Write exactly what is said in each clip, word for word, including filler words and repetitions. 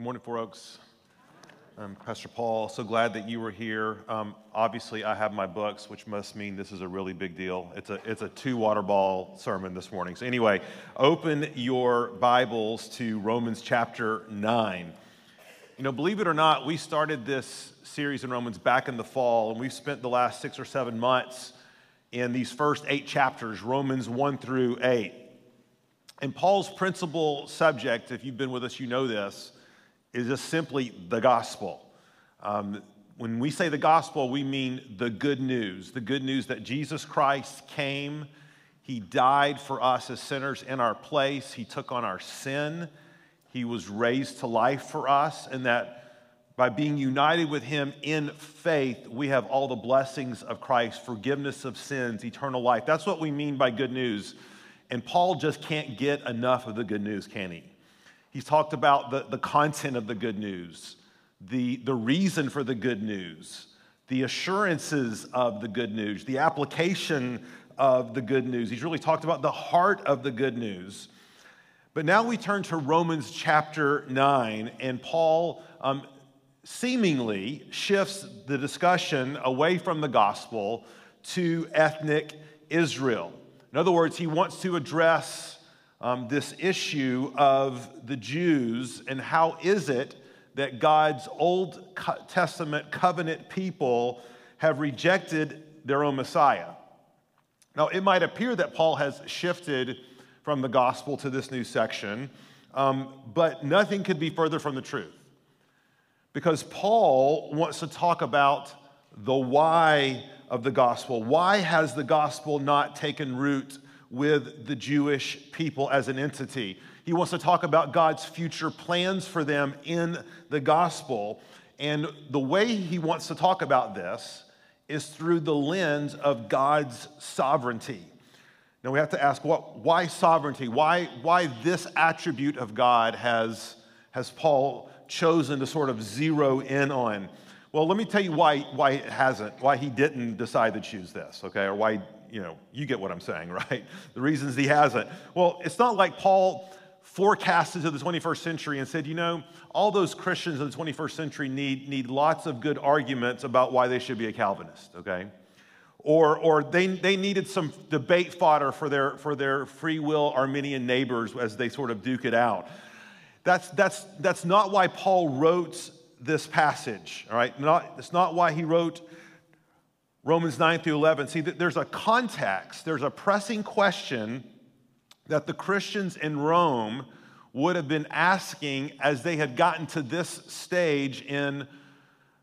Good morning, Four Oaks. I'm Pastor Paul. So glad that you were here. Um, obviously, I have my books, which must mean this is a really big deal. It's a it's a two water ball sermon this morning. So anyway, open your Bibles to Romans chapter nine. You know, believe it or not, we started this series in Romans back in the fall, and we've spent the last six or seven months in these first eight chapters, Romans one through eight. And Paul's principal subject, if you've been with us, you know this, is just simply the gospel. Um, when we say the gospel, we mean the good news, the good news that Jesus Christ came, he died for us as sinners in our place, he took on our sin, he was raised to life for us, and that by being united with him in faith, we have all the blessings of Christ, forgiveness of sins, eternal life. That's what we mean by good news. And Paul just can't get enough of the good news, can he? He's talked about the, the content of the good news, the, the reason for the good news, the assurances of the good news, the application of the good news. He's really talked about the heart of the good news. But now we turn to Romans chapter nine, and Paul um, seemingly shifts the discussion away from the gospel to ethnic Israel. In other words, he wants to address Um, this issue of the Jews and how is it that God's Old Testament covenant people have rejected their own Messiah. Now, it might appear that Paul has shifted from the gospel to this new section, um, but nothing could be further from the truth, because Paul wants to talk about the why of the gospel. Why has the gospel not taken root with the Jewish people as an entity? He wants to talk about God's future plans for them in the gospel. And the way he wants to talk about this is through the lens of God's sovereignty. Now we have to ask, what, why sovereignty? Why, why this attribute of God has, has Paul chosen to sort of zero in on? Well, let me tell you why, why it hasn't, why he didn't decide to choose this, okay, or why, you know, you get what I'm saying, right? The reasons he hasn't. Well, it's not like Paul forecasted to the twenty-first century and said, you know, all those Christians in the twenty-first century need, need lots of good arguments about why they should be a Calvinist, okay? Or, or they, they needed some debate fodder for their, for their free will Arminian neighbors as they sort of duke it out. That's, that's, that's not why Paul wrote this passage, all right? Not, it's not why he wrote Romans nine through eleven, see, there's a context, there's a pressing question that the Christians in Rome would have been asking as they had gotten to this stage in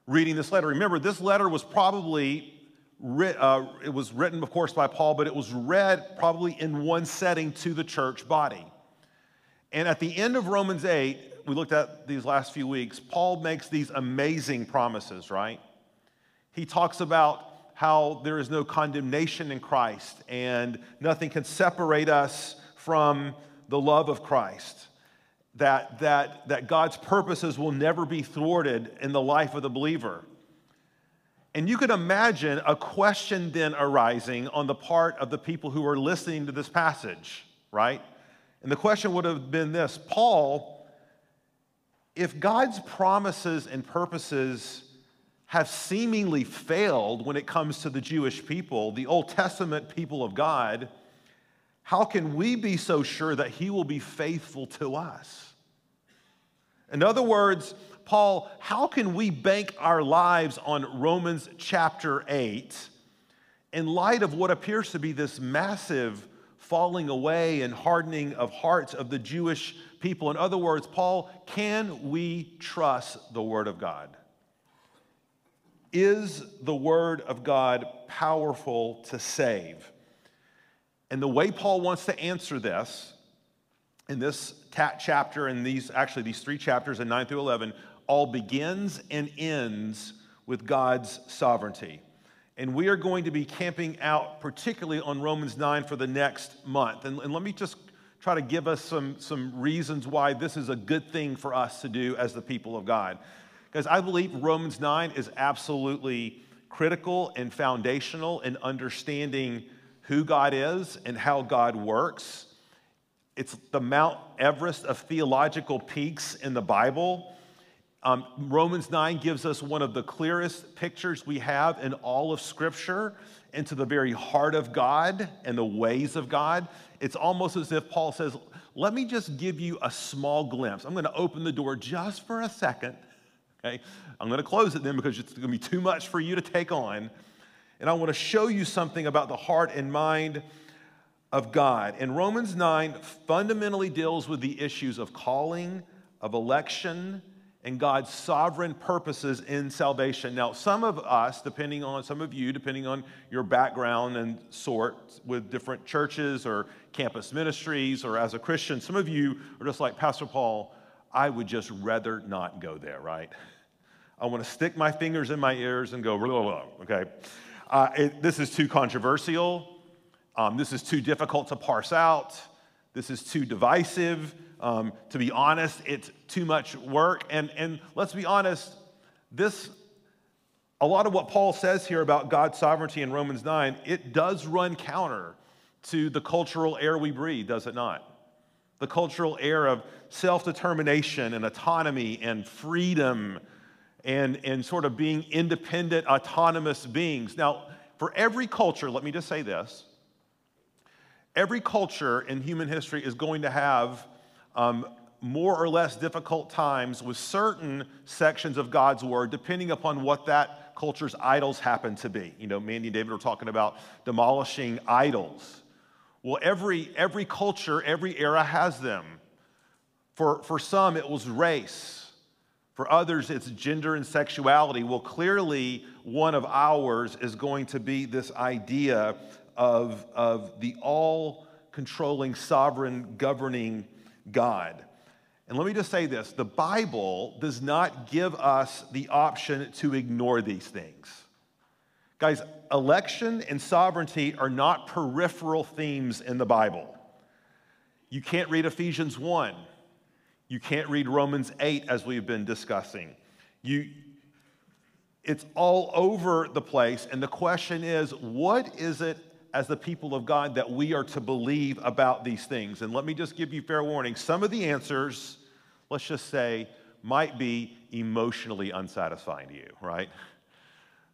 reading this letter. Remember, this letter was probably, uh, it was written, of course, by Paul, but it was read probably in one setting to the church body. And at the end of Romans eight, we looked at these last few weeks, Paul makes these amazing promises, right? He talks about how there is no condemnation in Christ and nothing can separate us from the love of Christ, that, that, that God's purposes will never be thwarted in the life of the believer. And you can imagine a question then arising on the part of the people who are listening to this passage, right? And the question would have been this: Paul, if God's promises and purposes have seemingly failed when it comes to the Jewish people, the Old Testament people of God, how can we be so sure that he will be faithful to us? In other words, Paul, how can we bank our lives on Romans chapter eight in light of what appears to be this massive falling away and hardening of hearts of the Jewish people? In other words, Paul, can we trust the Word of God? Is the Word of God powerful to save? And the way Paul wants to answer this in this chapter, and these actually these three chapters in nine through eleven, all begins and ends with God's sovereignty. And we are going to be camping out particularly on Romans nine for the next month. And, and let me just try to give us some, some reasons why this is a good thing for us to do as the people of God. Because I believe Romans nine is absolutely critical and foundational in understanding who God is and how God works. It's the Mount Everest of theological peaks in the Bible. Um, Romans nine gives us one of the clearest pictures we have in all of Scripture into the very heart of God and the ways of God. It's almost as if Paul says, let me just give you a small glimpse. I'm going to open the door just for a second, okay? I'm going to close it then because it's going to be too much for you to take on. And I want to show you something about the heart and mind of God. And Romans nine fundamentally deals with the issues of calling, of election, and God's sovereign purposes in salvation. Now, some of us, depending on, some of you, depending on your background and sort with different churches or campus ministries or as a Christian, some of you are just like, Pastor Paul, I would just rather not go there, right? I want to stick my fingers in my ears and go, blah, blah, blah, okay? Uh, it, this is too controversial. Um, this is too difficult to parse out. This is too divisive. Um, to be honest, it's too much work. And, and let's be honest, this, a lot of what Paul says here about God's sovereignty in Romans nine, it does run counter to the cultural air we breathe, does it not? The cultural air of self-determination and autonomy and freedom and, and sort of being independent, autonomous beings. Now, for every culture, let me just say this, every culture in human history is going to have Um, more or less difficult times with certain sections of God's word, depending upon what that culture's idols happen to be. You know, Mandy and David were talking about demolishing idols. Well, every, every culture, every era has them. For, for some, it was race. For others, it's gender and sexuality. Well, clearly, one of ours is going to be this idea of, of the all-controlling, sovereign, governing God. And let me just say this, the Bible does not give us the option to ignore these things. Guys, election and sovereignty are not peripheral themes in the Bible. You can't read Ephesians one. You can't read Romans eight as we've been discussing. You, it's all over the place, and the question is, what is it as the people of God that we are to believe about these things? And let me just give you fair warning. Some of the answers, let's just say, might be emotionally unsatisfying to you, right?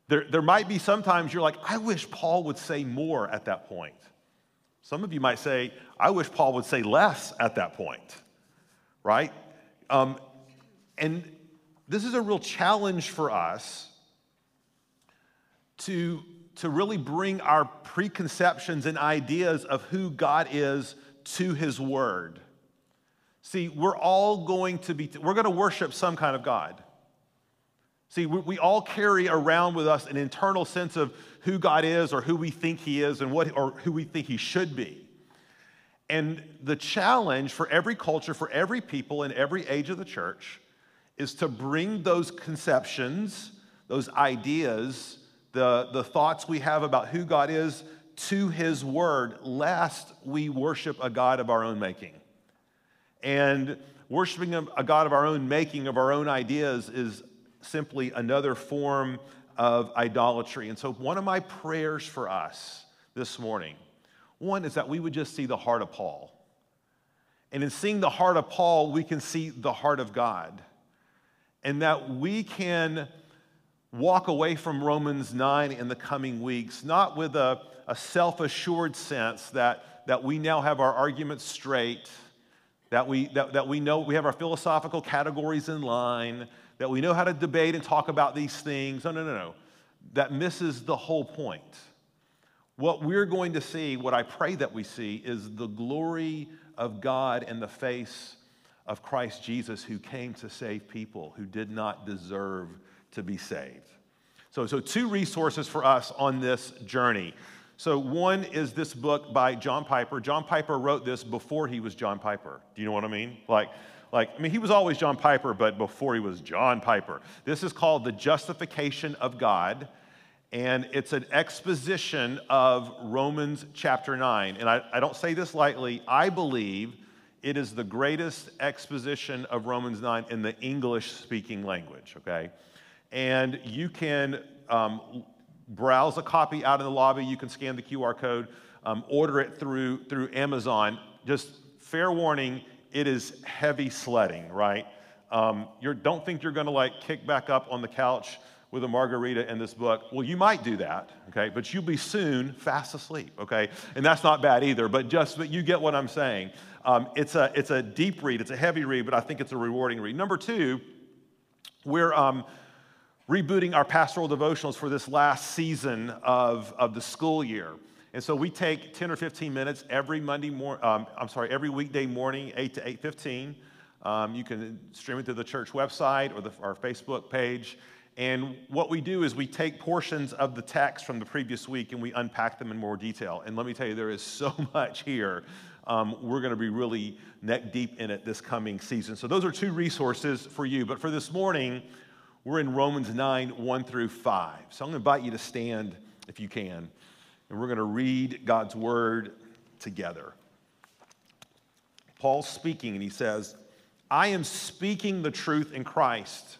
There, there might be sometimes you're like, I wish Paul would say more at that point. Some of you might say, I wish Paul would say less at that point, right? Um, and this is a real challenge for us to to really bring our preconceptions and ideas of who God is to his word. See, we're all going to be, we're going to worship some kind of God. See, we, we all carry around with us an internal sense of who God is or who we think he is and what, or who we think he should be. And the challenge for every culture, for every people in every age of the church is to bring those conceptions, those ideas, The, the thoughts we have about who God is to his word, lest we worship a God of our own making. And worshiping a God of our own making, of our own ideas, is simply another form of idolatry. And so one of my prayers for us this morning, one is that we would just see the heart of Paul. And in seeing the heart of Paul, we can see the heart of God. And that we can walk away from Romans nine in the coming weeks, not with a, a self-assured sense that, that we now have our arguments straight, that we, that, that we know we have our philosophical categories in line, that we know how to debate and talk about these things. No, no, no, no. That misses the whole point. What we're going to see, what I pray that we see, is the glory of God in the face of Christ Jesus, who came to save people who did not deserve to be saved. So, so two resources for us on this journey. So one is this book by John Piper. John Piper wrote this before he was John Piper. Do you know what I mean? Like, like I mean, he was always John Piper, but before he was John Piper. This is called The Justification of God, and it's an exposition of Romans chapter nine. And I, I don't say this lightly. I believe it is the greatest exposition of Romans nine in the English-speaking language, okay? And you can um, browse a copy out in the lobby. You can scan the Q R code, um, order it through, through Amazon. Just fair warning, it is heavy sledding, right? Um, you don't think you're going to like kick back up on the couch with a margarita and this book. Well, you might do that, okay? But you'll be soon fast asleep, okay? And that's not bad either, but just but you get what I'm saying. Um, it's a it's a deep read, it's a heavy read, but I think it's a rewarding read. Number two, we're um, rebooting our pastoral devotionals for this last season of, of the school year. And so we take ten or fifteen minutes every Monday morning, um, I'm sorry, every weekday morning, eight to eight fifteen. Um, you can stream it through the church website or the, our Facebook page. And what we do is we take portions of the text from the previous week and we unpack them in more detail. And let me tell you, there is so much here. Um, we're going to be really neck deep in it this coming season. So those are two resources for you. But for this morning, we're in Romans nine, one through five. So I'm going to invite you to stand if you can. And we're going to read God's word together. Paul's speaking and he says, I am speaking the truth in Christ.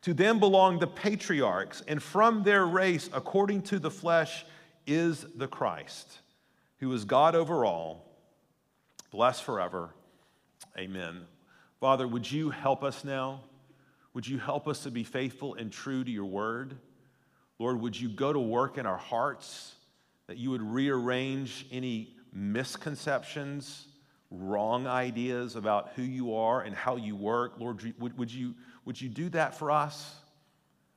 To them belong the patriarchs, and from their race, according to the flesh, is the Christ, who is God over all, blessed forever. Amen. Father, would you help us now? Would you help us to be faithful and true to your word? Lord, would you go to work in our hearts, that you would rearrange any misconceptions, wrong ideas about who you are and how you work. Lord, would, would, you, would you do that for us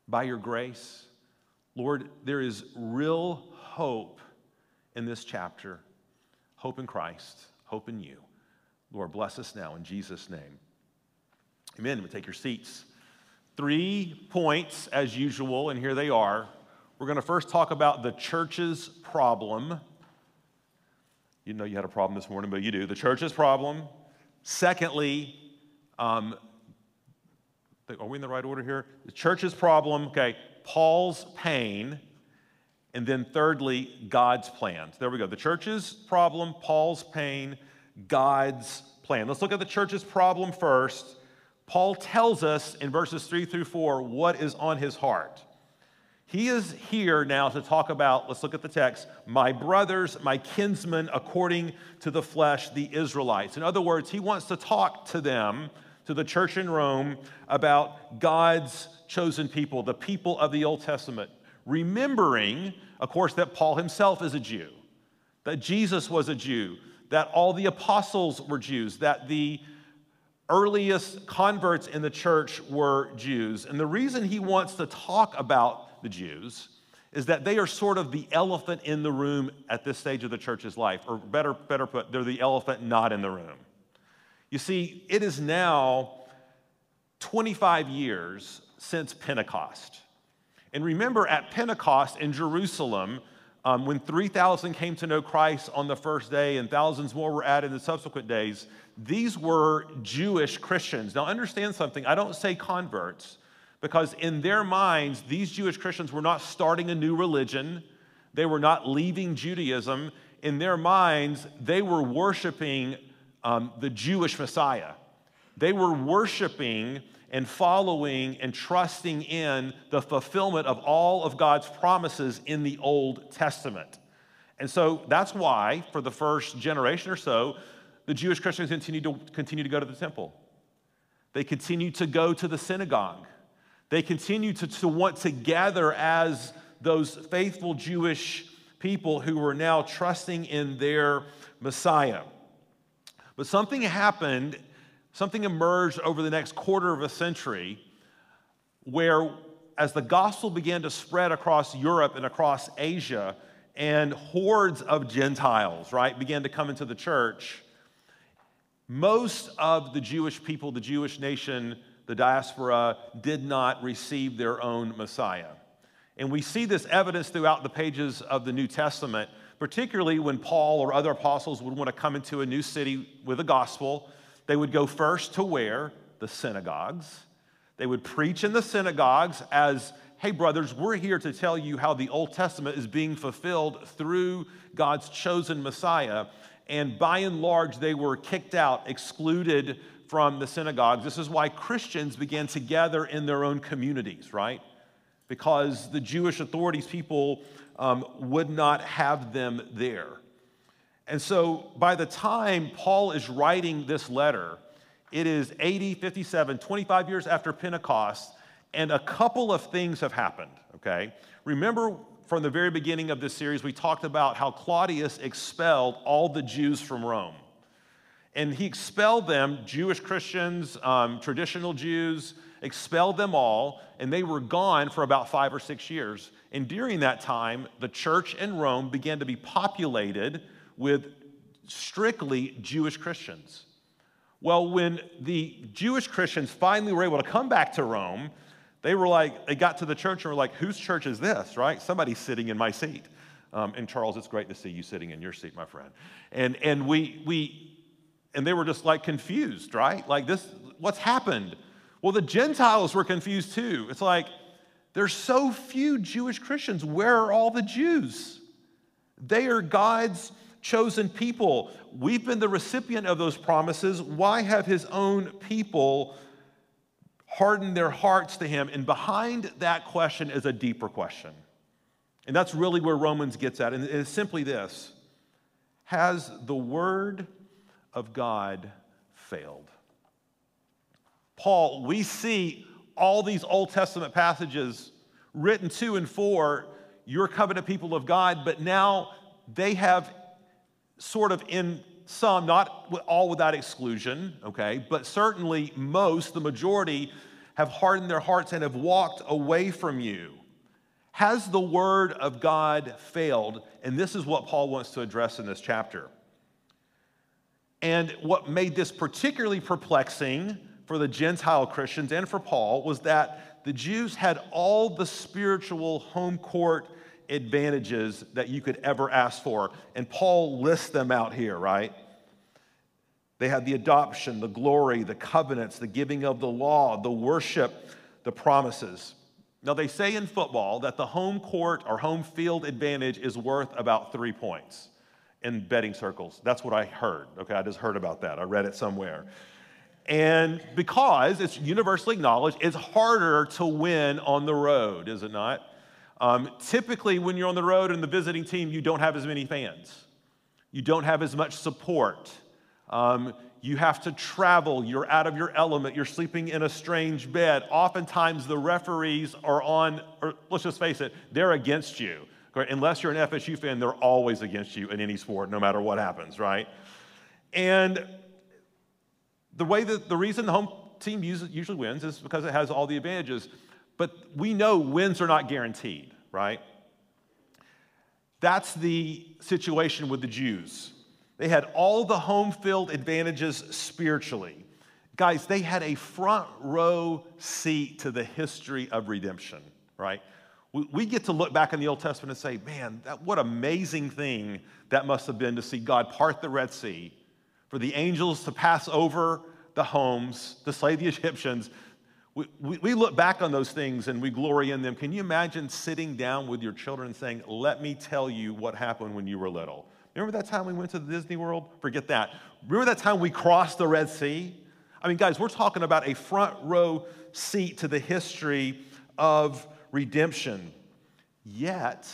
by your grace? Lord, there is real hope in this chapter, hope in Christ, hope in you. Lord, bless us now in Jesus' name. Amen. We'll take your seats. Three points as usual, and here they are. We're going to first talk about the church's problem. You know you had a problem this morning, but you do. The church's problem. Secondly, um, are we in the right order here? The church's problem, okay, Paul's pain. And then thirdly, God's plan. So there we go. The church's problem, Paul's pain, God's plan. Let's look at the church's problem first. Paul tells us in verses three through four what is on his heart. He is here now to talk about, let's look at the text, my brothers, my kinsmen, according to the flesh, the Israelites. In other words, he wants to talk to them, to the church in Rome, about God's chosen people, the people of the Old Testament, remembering, of course, that Paul himself is a Jew, that Jesus was a Jew, that all the apostles were Jews, that the earliest converts in the church were Jews. And the reason he wants to talk about the Jews is that they are sort of the elephant in the room at this stage of the church's life, or better, better put, they're the elephant not in the room. You see, it is now twenty-five years since Pentecost. And remember, at Pentecost in Jerusalem, um, when three thousand came to know Christ on the first day and thousands more were added in the subsequent days, these were Jewish Christians. Now understand something, I don't say converts, because in their minds, these Jewish Christians were not starting a new religion. They were not leaving Judaism. In their minds, they were worshiping um, the Jewish Messiah. They were worshiping and following and trusting in the fulfillment of all of God's promises in the Old Testament. And so that's why, for the first generation or so, the Jewish Christians continued to, continued to go to the temple. They continued to go to the synagogue. They continue to, to want to gather as those faithful Jewish people who were now trusting in their Messiah. But something happened, something emerged over the next quarter of a century where as the gospel began to spread across Europe and across Asia and hordes of Gentiles, right, began to come into the church, most of the Jewish people, the Jewish nation, the diaspora did not receive their own Messiah. And we see this evidence throughout the pages of the New Testament, particularly when Paul or other apostles would want to come into a new city with the gospel. They would go first to where? The synagogues. They would preach in the synagogues as, hey, brothers, we're here to tell you how the Old Testament is being fulfilled through God's chosen Messiah. And by and large, they were kicked out, excluded from the synagogues. This is why Christians began to gather in their own communities, right? Because the Jewish authorities, people um, would not have them there. And so by the time Paul is writing this letter, it is A D fifty-seven, twenty-five years after Pentecost, and a couple of things have happened, okay? Remember, from the very beginning of this series, we talked about how Claudius expelled all the Jews from Rome. And he expelled them, Jewish Christians, um, traditional Jews, expelled them all, and they were gone for about five or six years. And during that time, the church in Rome began to be populated with strictly Jewish Christians. Well, when the Jewish Christians finally were able to come back to Rome, they were like, they got to the church and were like, whose church is this, right? Somebody's sitting in my seat. Um, and Charles, it's great to see you sitting in your seat, my friend. And, and, we, we, and they were just like confused, right? Like this, what's happened? Well, the Gentiles were confused too. It's like, there's so few Jewish Christians. Where are all the Jews? They are God's chosen people. We've been the recipient of those promises. Why have his own people harden their hearts to him? And behind that question is a deeper question. And that's really where Romans gets at. And it's simply this: has the word of God failed? Paul, we see all these Old Testament passages written to and for your covenant people of God, but now they have sort of in some, not all without exclusion, okay, but certainly most, the majority, have hardened their hearts and have walked away from you. Has the word of God failed? And this is what Paul wants to address in this chapter. And what made this particularly perplexing for the Gentile Christians and for Paul was that the Jews had all the spiritual home court advantages that you could ever ask for. And Paul lists them out here, right? They had the adoption, the glory, the covenants, the giving of the law, the worship, the promises. Now, they say in football that the home court or home field advantage is worth about three points in betting circles. That's what I heard. Okay, I just heard about that. I read it somewhere. And because it's universally acknowledged, it's harder to win on the road, is it not? Um, typically, when you're on the road and the visiting team, you don't have as many fans. You don't have as much support. Um, you have to travel. You're out of your element. You're sleeping in a strange bed. Oftentimes, the referees are on, or let's just face it, they're against you. Unless you're an F S U fan, they're always against you in any sport, no matter what happens, right? And the way that the reason the home team usually wins is because it has all the advantages. But we know wins are not guaranteed, right? That's the situation with the Jews. They had all the home field advantages spiritually. Guys, they had a front row seat to the history of redemption, right? We, we get to look back in the Old Testament and say, man, that, what amazing thing that must have been to see God part the Red Sea, for the angels to pass over the homes, to slay the Egyptians. We, we look back on those things and we glory in them. Can you imagine sitting down with your children saying, let me tell you what happened when you were little? Remember that time we went to the Disney World? Forget that. Remember that time we crossed the Red Sea? I mean, guys, we're talking about a front row seat to the history of redemption. Yet,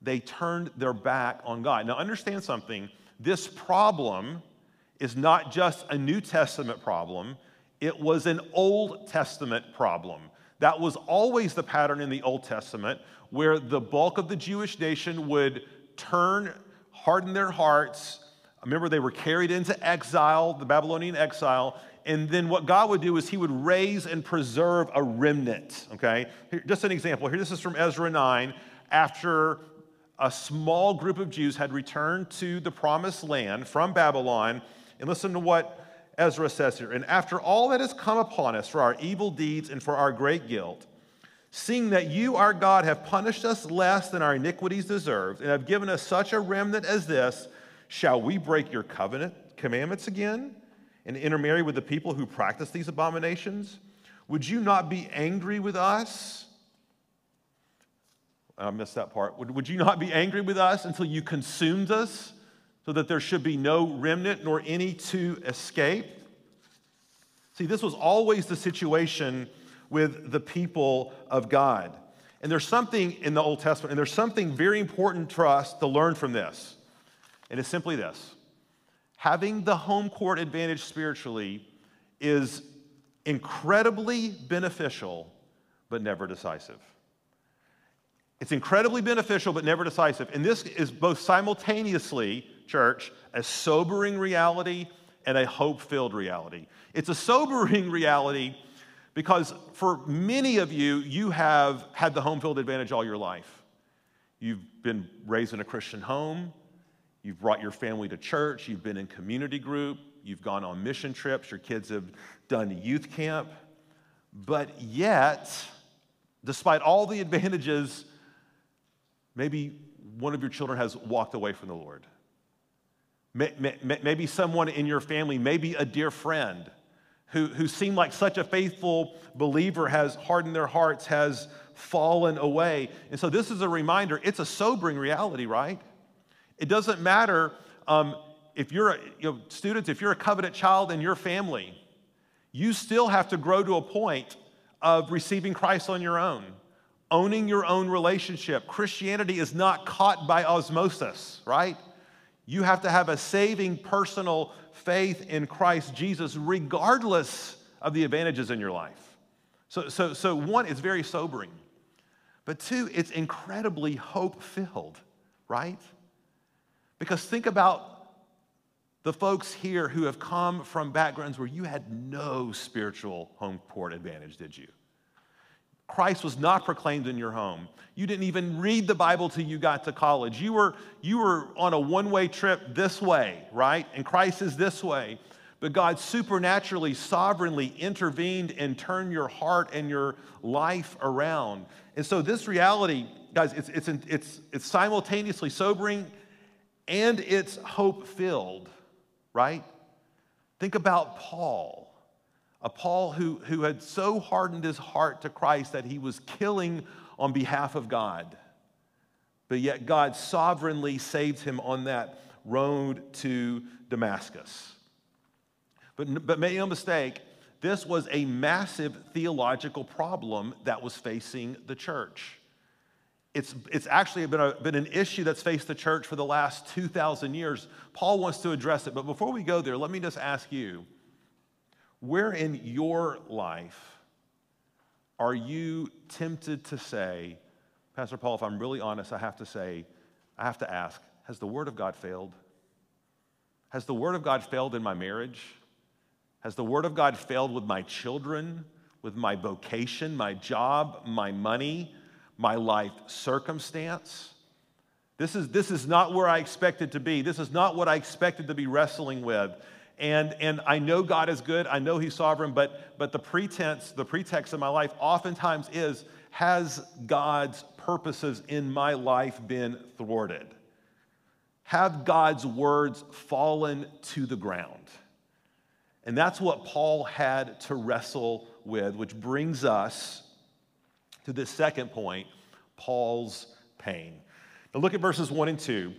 they turned their back on God. Now, understand something. This problem is not just a New Testament problem. It was an Old Testament problem. That was always the pattern in the Old Testament, where the bulk of the Jewish nation would turn, harden their hearts. Remember, they were carried into exile, the Babylonian exile, and then what God would do is he would raise and preserve a remnant, okay? Here, just an example. Here, this is from Ezra nine. After a small group of Jews had returned to the promised land from Babylon, and listen to what Ezra says here, and after all that has come upon us for our evil deeds and for our great guilt, seeing that you, our God, have punished us less than our iniquities deserved and have given us such a remnant as this, shall we break your covenant commandments again and intermarry with the people who practice these abominations? Would you not be angry with us? I missed that part. Would, would you not be angry with us until you consumed us, so that there should be no remnant nor any to escape? See, this was always the situation with the people of God. And there's something in the Old Testament, and there's something very important for us to learn from this. And it's simply this. Having the home court advantage spiritually is incredibly beneficial, but never decisive. It's incredibly beneficial, but never decisive. And this is both simultaneously, church, a sobering reality and a hope-filled reality. It's a sobering reality because for many of you, you have had the home field advantage all your life. You've been raised in a Christian home. You've brought your family to church. You've been in community group. You've gone on mission trips. Your kids have done youth camp. But yet, despite all the advantages, maybe one of your children has walked away from the Lord. Maybe someone in your family, maybe a dear friend who, who seemed like such a faithful believer has hardened their hearts, has fallen away. And so this is a reminder. It's a sobering reality, right? It doesn't matter um, if you're, a, you know, students, if you're a covenant child in your family, you still have to grow to a point of receiving Christ on your own, owning your own relationship. Christianity is not caught by osmosis, right? You have to have a saving personal faith in Christ Jesus regardless of the advantages in your life. So, so, so one, it's very sobering. But two, it's incredibly hope-filled, right? Because think about the folks here who have come from backgrounds where you had no spiritual home court advantage, did you? Christ was not proclaimed in your home. You didn't even read the Bible till you got to college. You were, you were on a one-way trip this way, right? And Christ is this way. But God supernaturally, sovereignly intervened and turned your heart and your life around. And so this reality, guys, it's, it's, it's, it's simultaneously sobering and it's hope-filled, right? Think about Paul. A Paul who, who had so hardened his heart to Christ that he was killing on behalf of God. But yet God sovereignly saved him on that road to Damascus. But, but make no mistake, this was a massive theological problem that was facing the church. It's, it's actually been, a, been an issue that's faced the church for the last two thousand years. Paul wants to address it, but before we go there, let me just ask you, where in your life are you tempted to say, Pastor Paul, if I'm really honest, I have to say, I have to ask, has the Word of God failed? Has the Word of God failed in my marriage? Has the Word of God failed with my children, with my vocation, my job, my money, my life circumstance? This is, this is not where I expected to be. This is not what I expected to be wrestling with. And, and I know God is good, I know He's sovereign, but, but the pretense, the pretext of my life oftentimes is, has God's purposes in my life been thwarted? Have God's words fallen to the ground? And that's what Paul had to wrestle with, which brings us to this second point, Paul's pain. Now look at verses one and two.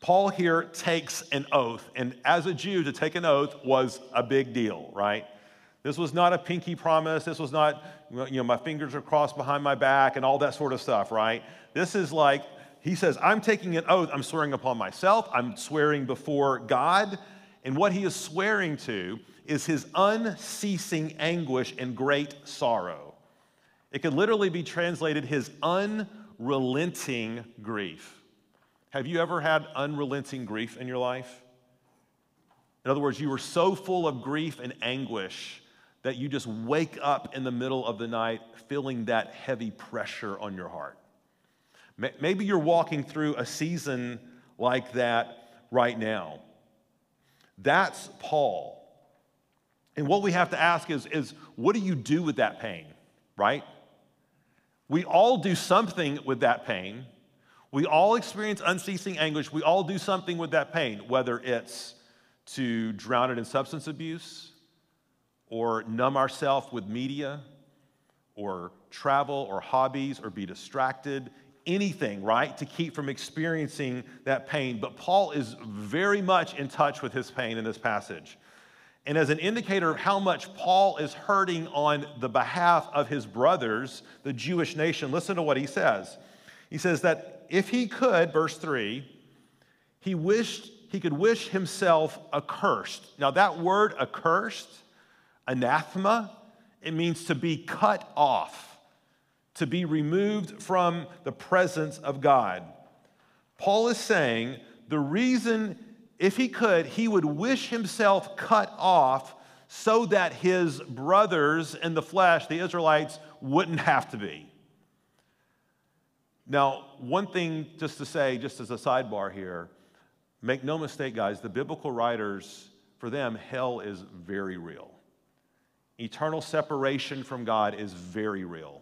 Paul here takes an oath, and as a Jew, to take an oath was a big deal, right? This was not a pinky promise. This was not, you know, my fingers are crossed behind my back and all that sort of stuff, right? This is like, he says, I'm taking an oath. I'm swearing upon myself. I'm swearing before God. And what he is swearing to is his unceasing anguish and great sorrow. It could literally be translated his unrelenting grief. Have you ever had unrelenting grief in your life? In other words, you were so full of grief and anguish that you just wake up in the middle of the night feeling that heavy pressure on your heart. Maybe you're walking through a season like that right now. That's Paul. And what we have to ask is, is what do you do with that pain, right? We all do something with that pain. We all experience unceasing anguish. We all do something with that pain, whether it's to drown it in substance abuse or numb ourselves with media or travel or hobbies or be distracted, anything, right, to keep from experiencing that pain. But Paul is very much in touch with his pain in this passage. And as an indicator of how much Paul is hurting on the behalf of his brothers, the Jewish nation, listen to what he says. He says that if he could, verse three, he wished he could wish himself accursed. Now that word accursed, anathema, it means to be cut off, to be removed from the presence of God. Paul is saying the reason, if he could, he would wish himself cut off so that his brothers in the flesh, the Israelites, wouldn't have to be. Now, one thing just to say, just as a sidebar here, make no mistake, guys, the biblical writers, for them, hell is very real. Eternal separation from God is very real.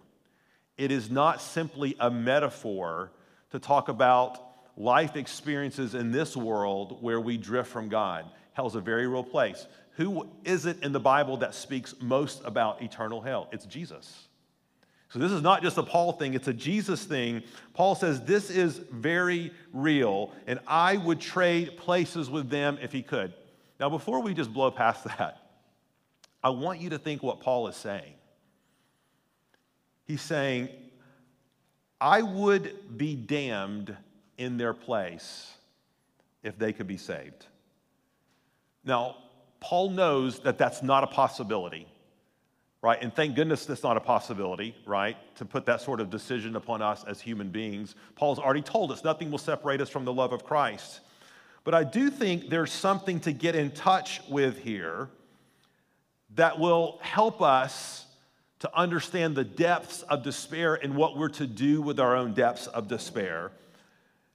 It is not simply a metaphor to talk about life experiences in this world where we drift from God. Hell's a very real place. Who is it in the Bible that speaks most about eternal hell? It's Jesus. So this is not just a Paul thing, it's a Jesus thing. Paul says this is very real, and I would trade places with them if he could. Now, before we just blow past that, I want you to think what Paul is saying. He's saying, I would be damned in their place if they could be saved. Now, Paul knows that that's not a possibility, right? And thank goodness that's not a possibility, right? To put that sort of decision upon us as human beings. Paul's already told us nothing will separate us from the love of Christ. But I do think there's something to get in touch with here that will help us to understand the depths of despair and what we're to do with our own depths of despair.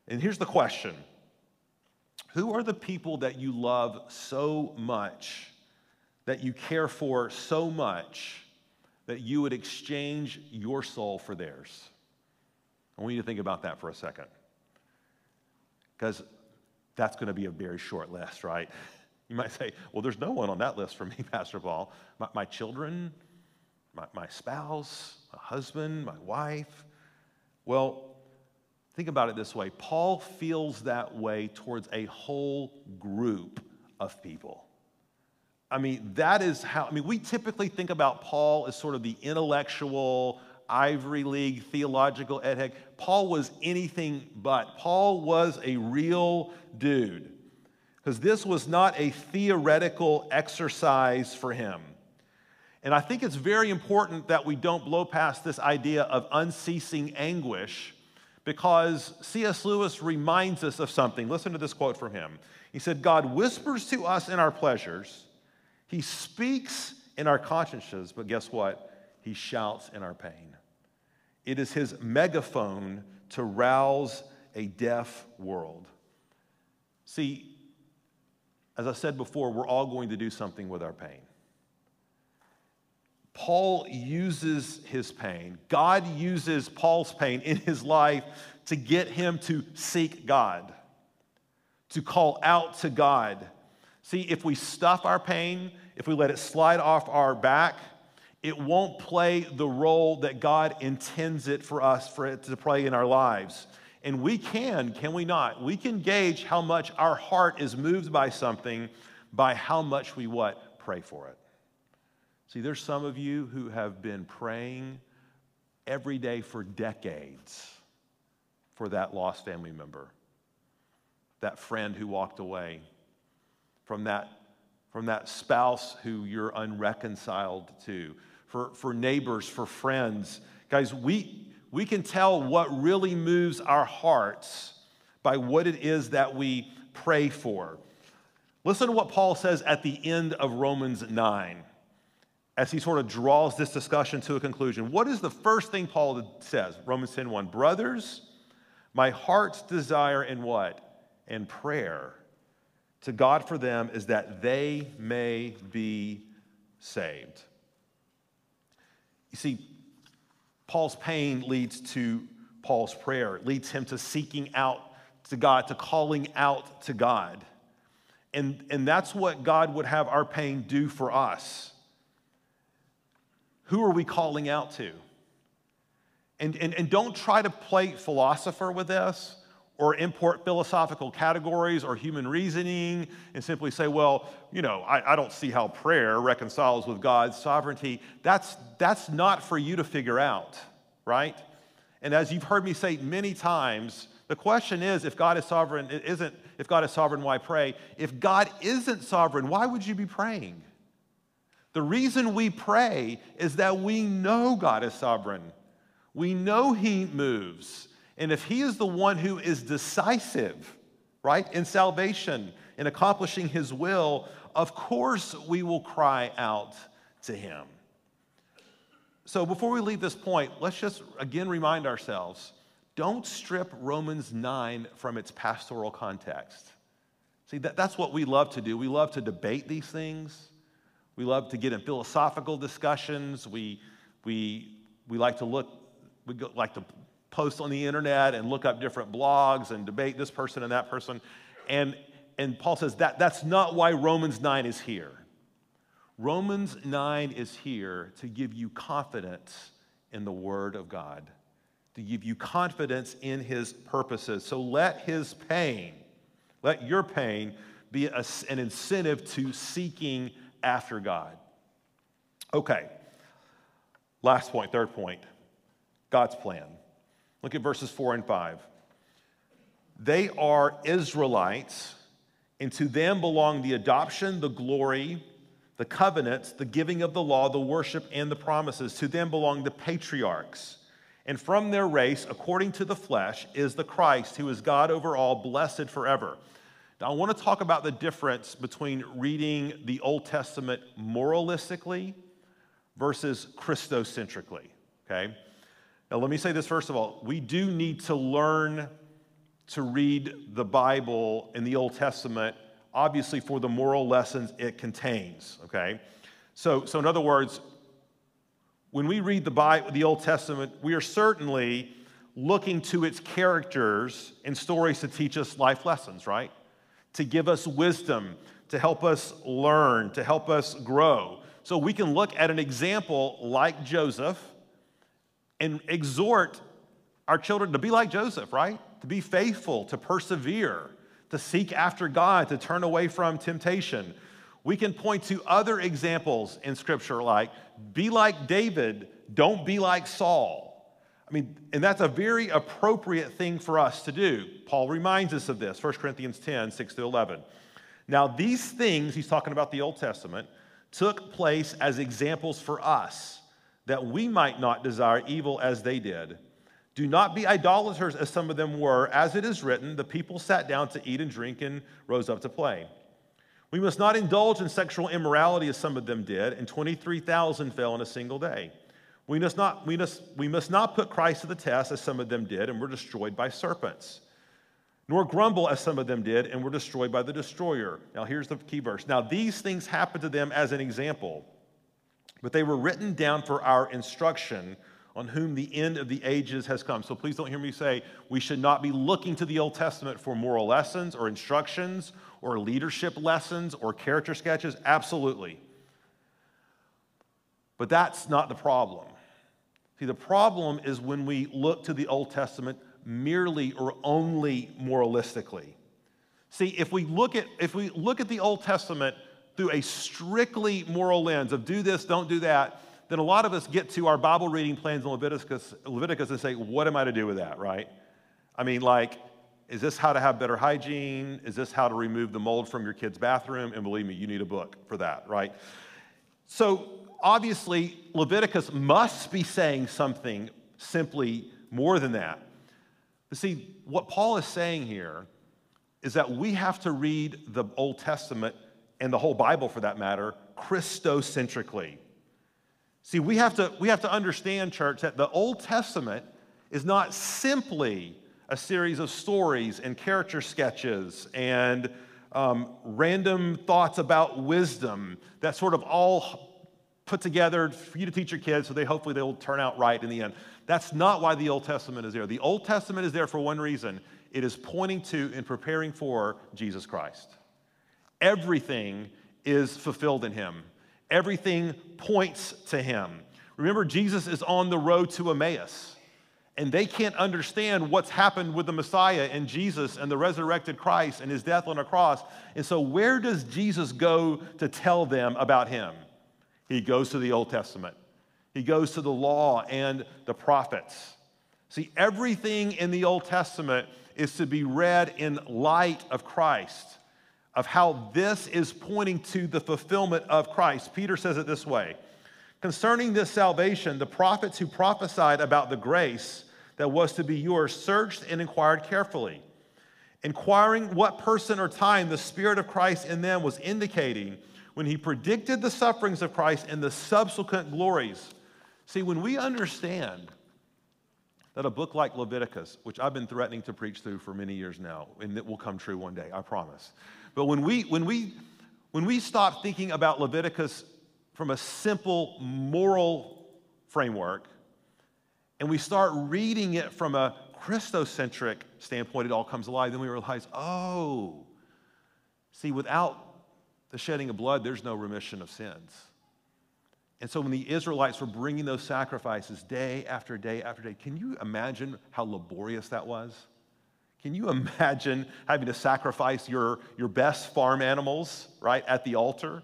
And here's the question. Who are the people that you love so much, that you care for so much, that you would exchange your soul for theirs? I want you to think about that for a second, because that's going to be a very short list, right? You might say, well, there's no one on that list for me, Pastor Paul. My, my children, my, my spouse, my husband, my wife. Well, think about it this way. Paul feels that way towards a whole group of people. I mean, that is how, I mean, we typically think about Paul as sort of the intellectual, Ivy League, theological edheg. Paul was anything but. Paul was a real dude, because this was not a theoretical exercise for him. And I think it's very important that we don't blow past this idea of unceasing anguish, because C S Lewis reminds us of something. Listen to this quote from him. He said, God whispers to us in our pleasures. He speaks in our consciences, but guess what? He shouts in our pain. It is his megaphone to rouse a deaf world. See, as I said before, we're all going to do something with our pain. Paul uses his pain. God uses Paul's pain in his life to get him to seek God, to call out to God. See, if we stuff our pain, if we let it slide off our back, it won't play the role that God intends it for us, for it to play in our lives. And we can, can we not? We can gauge how much our heart is moved by something by how much we what? Pray for it. See, there's some of you who have been praying every day for decades for that lost family member, that friend who walked away, from that, from that spouse who you're unreconciled to, for, for neighbors, for friends. Guys, we, we can tell what really moves our hearts by what it is that we pray for. Listen to what Paul says at the end of Romans nine. As he sort of draws this discussion to a conclusion. What is the first thing Paul says? Romans ten one, brothers, my heart's desire in what? In prayer to God for them is that they may be saved. You see, Paul's pain leads to Paul's prayer. It leads him to seeking out to God, to calling out to God. And, and that's what God would have our pain do for us. who are we calling out to? And, and, and don't try to play philosopher with this or import philosophical categories or human reasoning and simply say, well, you know, I, I don't see how prayer reconciles with God's sovereignty. That's, that's not for you to figure out, right? And as you've heard me say many times, the question is, if God is sovereign, it isn't, if God is sovereign, why pray? If God isn't sovereign, why would you be praying? The reason we pray is that we know God is sovereign. We know He moves. And if He is the one who is decisive, right, in salvation, in accomplishing His will, of course we will cry out to Him. So before we leave this point, let's just again remind ourselves, don't strip Romans nine from its pastoral context. See, that, that's what we love to do. We love to debate these things. We love to get in philosophical discussions. We, we, we like to look, we go, like to post on the internet and look up different blogs and debate this person and that person. And, and Paul says that that's not why Romans nine is here. Romans nine is here to give you confidence in the Word of God, to give you confidence in His purposes. So let His pain, let your pain be a, an incentive to seeking after God. Okay, last point, third point, God's plan. Look at verses four and five. They are Israelites, and to them belong the adoption, the glory, the covenants, the giving of the law, the worship, and the promises. To them belong the patriarchs. And from their race, according to the flesh, is the Christ, who is God over all, blessed forever. Now, I want to talk about the difference between reading the Old Testament moralistically versus Christocentrically, okay? Now, let me say this first of all. We do need to learn to read the Bible in the Old Testament obviously for the moral lessons it contains, okay? So, so in other words, when we read the Bible, the Old Testament, we are certainly looking to its characters and stories to teach us life lessons, right? To give us wisdom, to help us learn, to help us grow. So we can look at an example like Joseph and exhort our children to be like Joseph, right? To be faithful, to persevere, to seek after God, to turn away from temptation. We can point to other examples in Scripture like, be like David, don't be like Saul. I mean, and that's a very appropriate thing for us to do. Paul reminds us of this, First Corinthians ten, six through eleven. Now these things, he's talking about the Old Testament, took place as examples for us, that we might not desire evil as they did. Do not be idolaters as some of them were. As it is written, the people sat down to eat and drink and rose up to play. We must not indulge in sexual immorality as some of them did, and twenty-three thousand fell in a single day. We must not, we must, we must not put Christ to the test as some of them did, and were destroyed by serpents. Nor grumble as some of them did, and were destroyed by the destroyer. Now here's the key verse. Now these things happened to them as an example, but they were written down for our instruction, on whom the end of the ages has come. So please don't hear me say we should not be looking to the Old Testament for moral lessons or instructions or leadership lessons or character sketches. Absolutely. But that's not the problem. See, the problem is when we look to the Old Testament merely or only moralistically. See, if we look at, if we look at the Old Testament through a strictly moral lens of do this, don't do that, then a lot of us get to our Bible reading plans in Leviticus, Leviticus and say, what am I to do with that, right? I mean, like, is this how to have better hygiene? Is this how to remove the mold from your kid's bathroom? And believe me, you need a book for that, right? So obviously, Leviticus must be saying something simply more than that. But see, what Paul is saying here is that we have to read the Old Testament, and the whole Bible for that matter, Christocentrically. See, we have to, we have to understand, church, that the Old Testament is not simply a series of stories and character sketches and um, random thoughts about wisdom that's sort of all put together for you to teach your kids so they hopefully they'll turn out right in the end. That's not why the Old Testament is there. The Old Testament is there for one reason. It is pointing to and preparing for Jesus Christ. Everything is fulfilled in Him. Everything points to Him. Remember, Jesus is on the road to Emmaus, and they can't understand what's happened with the Messiah and Jesus and the resurrected Christ and his death on a cross. And so where does Jesus go to tell them about him? He goes to the Old Testament. He goes to the law and the prophets. See, everything in the Old Testament is to be read in light of Christ, of how this is pointing to the fulfillment of Christ. Peter says it this way: concerning this salvation, the prophets who prophesied about the grace that was to be yours searched and inquired carefully, inquiring what person or time the Spirit of Christ in them was indicating when he predicted the sufferings of Christ and the subsequent glories. See, when we understand that a book like Leviticus, which I've been threatening to preach through for many years now, and it will come true one day, I promise. But when we, when we, when we stop thinking about Leviticus from a simple moral framework, and we start reading it from a Christocentric standpoint, it all comes alive. Then we realize, oh, see, without the shedding of blood, there's no remission of sins. And so when the Israelites were bringing those sacrifices day after day after day, can you imagine how laborious that was? Can you imagine having to sacrifice your, your best farm animals, right, at the altar?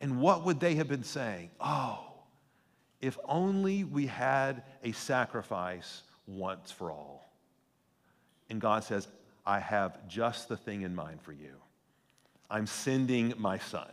And what would they have been saying? Oh, if only we had a sacrifice once for all. And God says, I have just the thing in mind for you. I'm sending my son.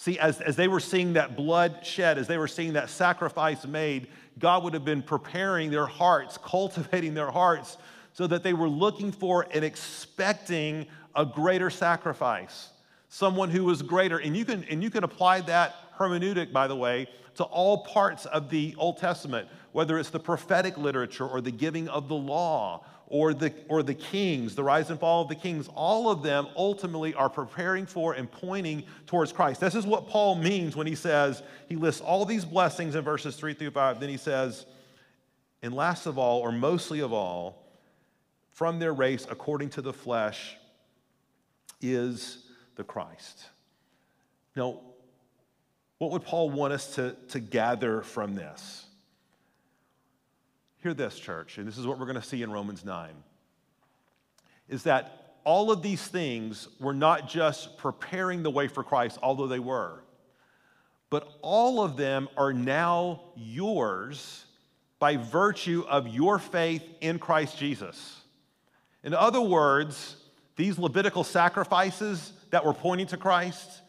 See, as, as they were seeing that blood shed, as they were seeing that sacrifice made, God would have been preparing their hearts, cultivating their hearts, so that they were looking for and expecting a greater sacrifice. Someone who was greater. And you can, and you can apply that hermeneutic, by the way, to all parts of the Old Testament, whether it's the prophetic literature or the giving of the law or the, or the kings, the rise and fall of the kings. All of them ultimately are preparing for and pointing towards Christ. This is what Paul means when he says, he lists all these blessings in verses three through five. Then he says, and last of all, or mostly of all, from their race according to the flesh is the Christ. Now, what would Paul want us to, to gather from this? Hear this, church, and this is what we're going to see in Romans nine, is that all of these things were not just preparing the way for Christ, although they were, but all of them are now yours by virtue of your faith in Christ Jesus. In other words, these Levitical sacrifices that were pointing to Christ,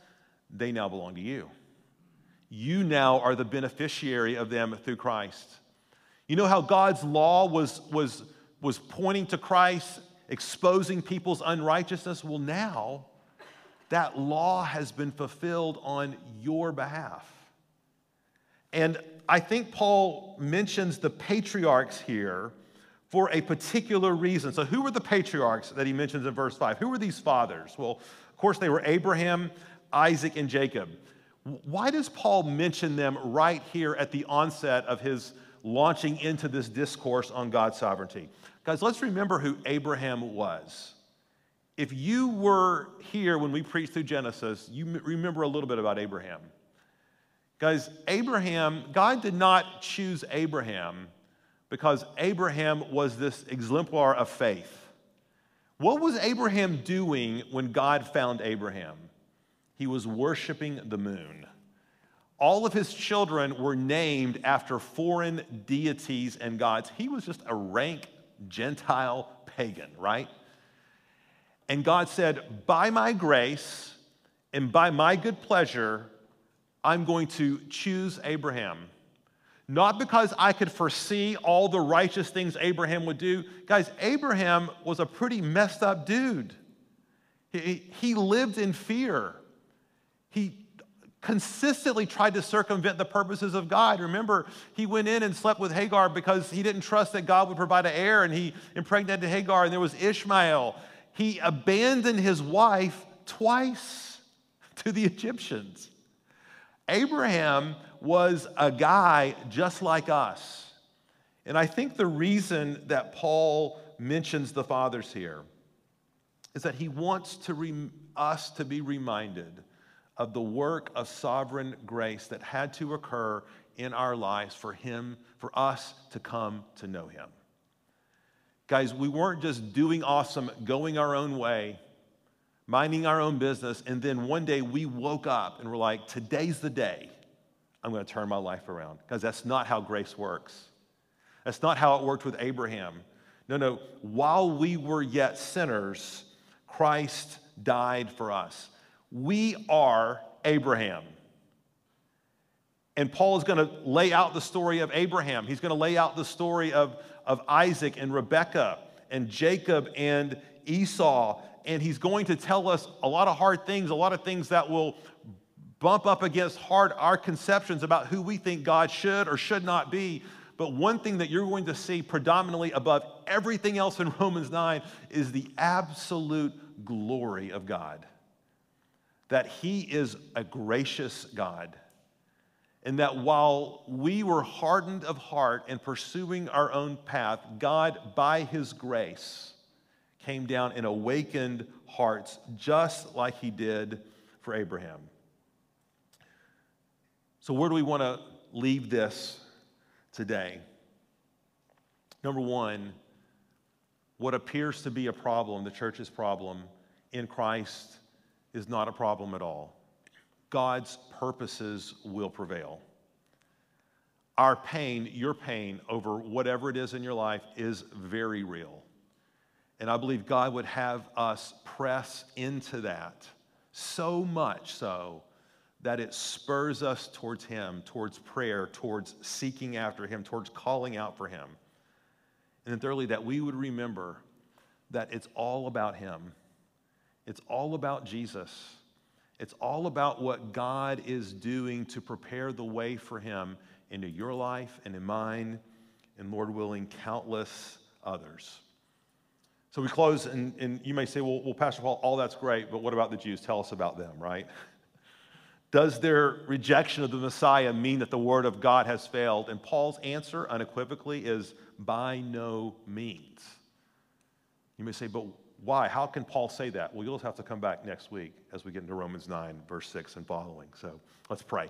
they now belong to you. You now are the beneficiary of them through Christ. You know how God's law was, was, was pointing to Christ, exposing people's unrighteousness? Well, now that law has been fulfilled on your behalf. And I think Paul mentions the patriarchs here for a particular reason. So who were the patriarchs that he mentions in verse five? Who were these fathers? Well, of course, they were Abraham, Isaac, and Jacob. Why does Paul mention them right here at the onset of his launching into this discourse on God's sovereignty? Guys, let's remember who Abraham was. If you were here when we preached through Genesis, you remember a little bit about Abraham. Guys, Abraham, God did not choose Abraham because Abraham was this exemplar of faith. What was Abraham doing when God found Abraham? He was worshiping the moon. All of his children were named after foreign deities and gods. He was just a rank Gentile pagan, right? And God said, by my grace and by my good pleasure, I'm going to choose Abraham. Not because I could foresee all the righteous things Abraham would do. Guys, Abraham was a pretty messed up dude. He, he lived in fear. He consistently tried to circumvent the purposes of God. Remember, he went in and slept with Hagar because he didn't trust that God would provide an heir, and he impregnated Hagar, and there was Ishmael. He abandoned his wife twice to the Egyptians. Abraham was a guy just like us. And I think the reason that Paul mentions the fathers here is that he wants to rem- us to be reminded of the work of sovereign grace that had to occur in our lives for him, for us to come to know him. Guys, we weren't just doing awesome, going our own way, minding our own business, and then one day we woke up and were like, today's the day I'm going to turn my life around. Because that's not how grace works. That's not how it worked with Abraham. No, no, while we were yet sinners, Christ died for us. We are Abraham. And Paul is going to lay out the story of Abraham. He's going to lay out the story of, of Isaac and Rebekah and Jacob and Esau. And he's going to tell us a lot of hard things, a lot of things that will bump up against hard our conceptions about who we think God should or should not be. But one thing that you're going to see predominantly above everything else in Romans nine is the absolute glory of God. That he is a gracious God. And that while we were hardened of heart and pursuing our own path, God, by his grace, came down and awakened hearts just like he did for Abraham. So where do we want to leave this today? Number one, what appears to be a problem, the church's problem, in Christ is not a problem at all. God's purposes will prevail. Our pain, your pain, over whatever it is in your life is very real. And I believe God would have us press into that so much so that it spurs us towards him, towards prayer, towards seeking after him, towards calling out for him. And then thirdly, that we would remember that it's all about him. It's all about Jesus. It's all about what God is doing to prepare the way for him into your life and in mine, and Lord willing, countless others. So we close, and, and you may say, well, well, Pastor Paul, all that's great, but what about the Jews? Tell us about them, right? Does their rejection of the Messiah mean that the word of God has failed? And Paul's answer unequivocally is by no means. You may say, but why? How can Paul say that? Well, you'll have to come back next week as we get into Romans nine, verse six and following. So let's pray.